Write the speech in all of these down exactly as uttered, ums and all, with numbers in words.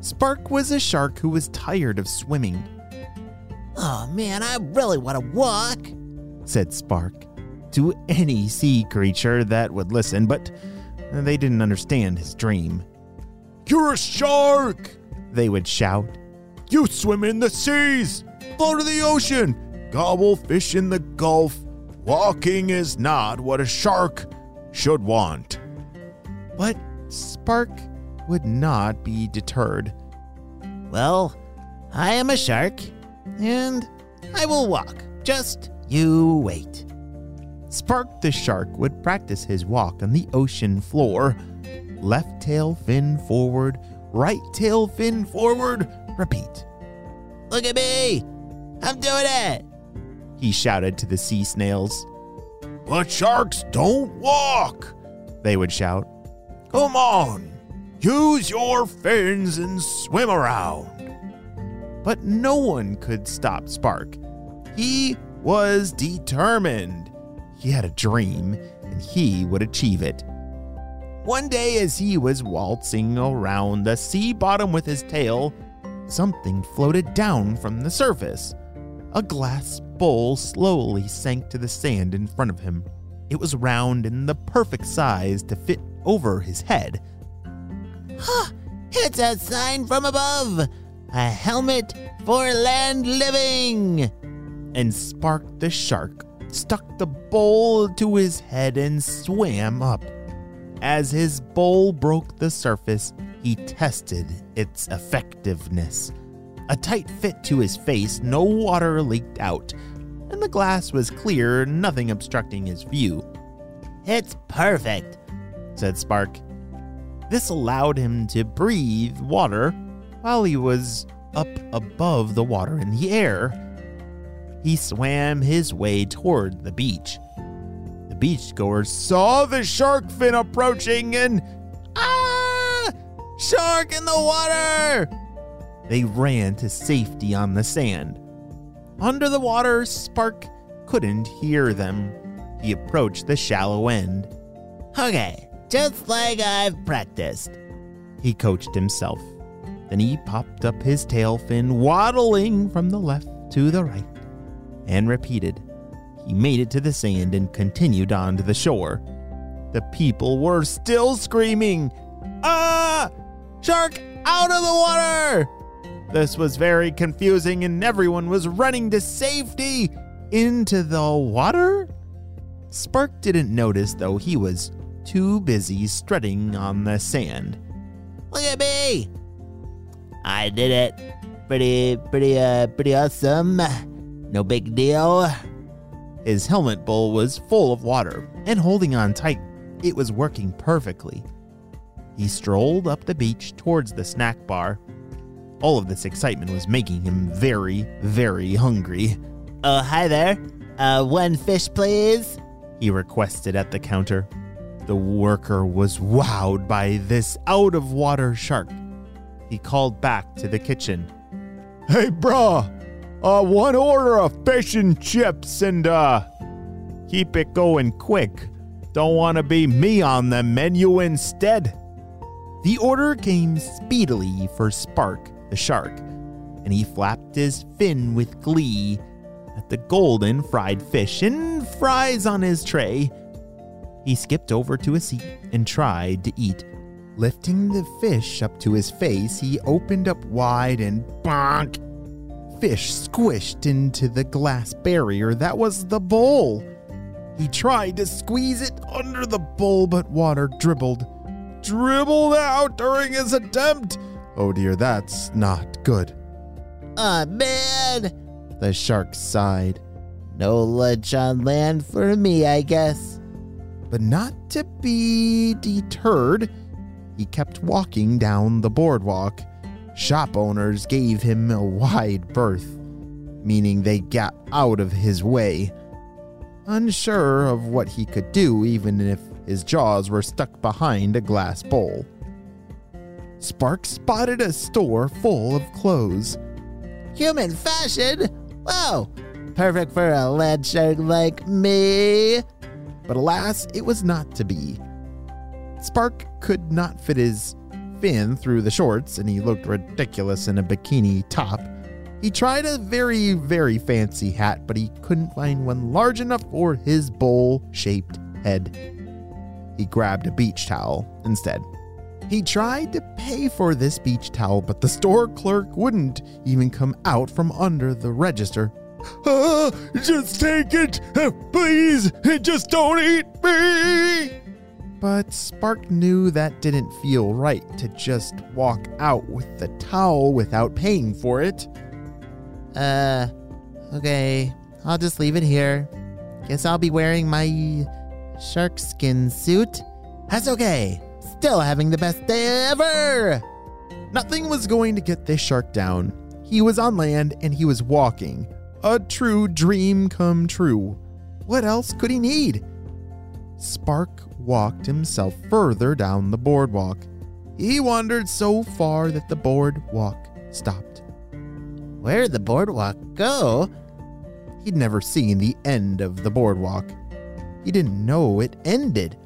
Spark was a shark who was tired of swimming. "Oh man, I really want to walk," said Spark to any sea creature that would listen, but they didn't understand his dream. "You're a shark," they would shout. "You swim in the seas, float in the ocean, gobble fish in the gulf. Walking is not what a shark should want." But Spark would not be deterred. "Well, I am a shark, and I will walk. Just you wait." Spark the shark would practice his walk on the ocean floor. Left tail fin forward, right tail fin forward, repeat. "Look at me, I'm doing it," he shouted to the sea snails. "But sharks don't walk," they would shout. "Come on. Use your fins and swim around." But no one could stop Spark. He was determined. He had a dream, and he would achieve it. One day, as he was waltzing around the sea bottom with his tail, something floated down from the surface. A glass bowl slowly sank to the sand in front of him. It was round and the perfect size to fit over his head. "Huh, it's a sign from above! A helmet for land living!" And Spark the shark stuck the bowl to his head and swam up. As his bowl broke the surface, he tested its effectiveness. A tight fit to his face, no water leaked out, and the glass was clear, nothing obstructing his view. "It's perfect," said Spark. This allowed him to breathe water while he was up above the water in the air. He swam his way toward the beach. The beachgoers saw the shark fin approaching and, "Ah! Shark in the water!" They ran to safety on the sand. Under the water, Spark couldn't hear them. He approached the shallow end. "Okay. Just like I've practiced," he coached himself. Then he popped up his tail fin, waddling from the left to the right, and repeated. He made it to the sand and continued on to the shore. The people were still screaming, "Ah! Shark out of the water!" This was very confusing, and everyone was running to safety into the water. Spark didn't notice, though. He was too busy strutting on the sand. "Look at me! I did it. Pretty, pretty, uh, pretty awesome. No big deal." His helmet bowl was full of water, and holding on tight, it was working perfectly. He strolled up the beach towards the snack bar. All of this excitement was making him very, very hungry. "Oh, hi there. Uh, one fish, please," he requested at the counter. The worker was wowed by this out-of-water shark. He called back to the kitchen. "Hey, brah, uh, one order of fish and chips and, uh, keep it going quick. Don't want to be me on the menu instead." The order came speedily for Spark the shark, and he flapped his fin with glee at the golden fried fish and fries on his tray. He skipped over to a seat and tried to eat. Lifting the fish up to his face, he opened up wide and bonk! Fish squished into the glass barrier that was the bowl. He tried to squeeze it under the bowl, but water dribbled. Dribbled out during his attempt. Oh dear, that's not good. Ah, man, the shark sighed. No lunch on land for me, I guess. But not to be deterred, he kept walking down the boardwalk. Shop owners gave him a wide berth, meaning they got out of his way. Unsure of what he could do, even if his jaws were stuck behind a glass bowl. Spark spotted a store full of clothes. Human fashion? Whoa! Perfect for a land shark like me. But alas, it was not to be. Spark could not fit his fin through the shorts, and he looked ridiculous in a bikini top. He tried a very, very fancy hat, but he couldn't find one large enough for his bowl-shaped head. He grabbed a beach towel instead. He tried to pay for this beach towel, but the store clerk wouldn't even come out from under the register. Uh, just take it, please, just don't eat me! But Spark knew that didn't feel right to just walk out with the towel without paying for it. Uh, okay, I'll just leave it here. Guess I'll be wearing my shark skin suit. That's okay, still having the best day ever! Nothing was going to get this shark down. He was on land and he was walking. A true dream come true. What else could he need? Spark walked himself further down the boardwalk. He wandered so far that the boardwalk stopped. Where'd the boardwalk go? He'd never seen the end of the boardwalk. He didn't know it ended. It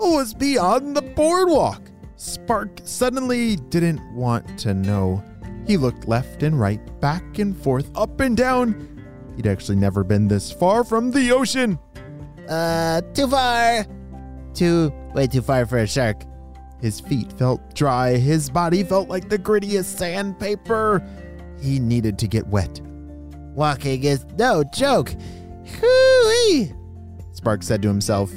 was beyond the boardwalk. Spark suddenly didn't want to know. He looked left and right, back and forth, up and down. He'd actually never been this far from the ocean. Uh, too far. Too, way too far for a shark. His feet felt dry. His body felt like the grittiest sandpaper. He needed to get wet. Walking is no joke. Hoo-wee, Spark said to himself.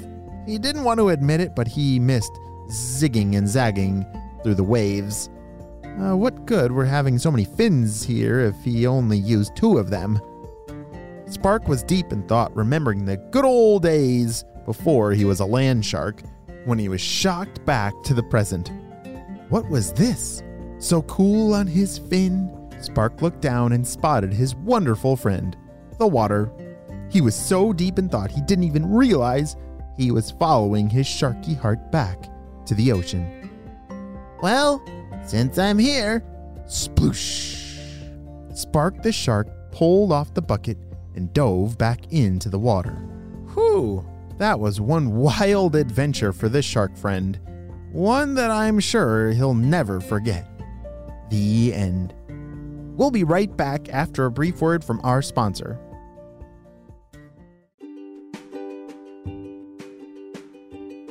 He didn't want to admit it, but he missed zigging and zagging through the waves. Uh, what good were having so many fins here if he only used two of them? Spark was deep in thought, remembering the good old days before he was a land shark, when he was shocked back to the present. What was this? So cool on his fin, Spark looked down and spotted his wonderful friend, the water. He was so deep in thought he didn't even realize he was following his sharky heart back to the ocean. Well, since I'm here, sploosh! Spark the shark pulled off the bucket and dove back into the water. Whew, that was one wild adventure for this shark friend. One that I'm sure he'll never forget. The end. We'll be right back after a brief word from our sponsor.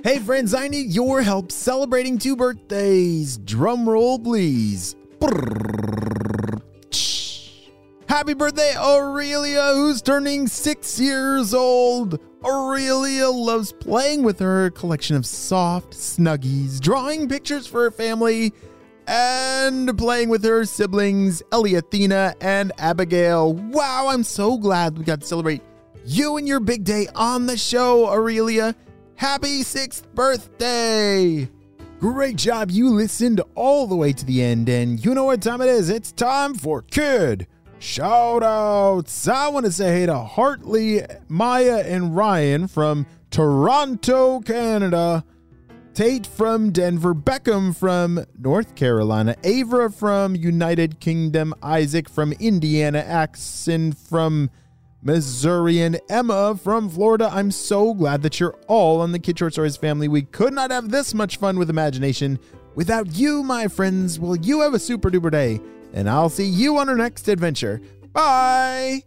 Hey friends, I need your help celebrating two birthdays. Drum roll, please. Happy birthday, Aurelia, who's turning six years old. Aurelia loves playing with her collection of soft snuggies, drawing pictures for her family, and playing with her siblings, Eliathena and Abigail. Wow, I'm so glad we got to celebrate you and your big day on the show, Aurelia. Happy sixth birthday! Great job, you listened all the way to the end, and you know what time it is. It's time for Kid Shout Outs. I want to say hey to Hartley, Maya, and Ryan from Toronto, Canada, Tate from Denver, Beckham from North Carolina, Avra from United Kingdom, Isaac from Indiana, Axon from Missouri, and Emma from Florida. I'm so glad that you're all on the Kid Short Stories family. We could not have this much fun with imagination without you, my friends. Well, you have a super duper day, and I'll see you on our next adventure. Bye!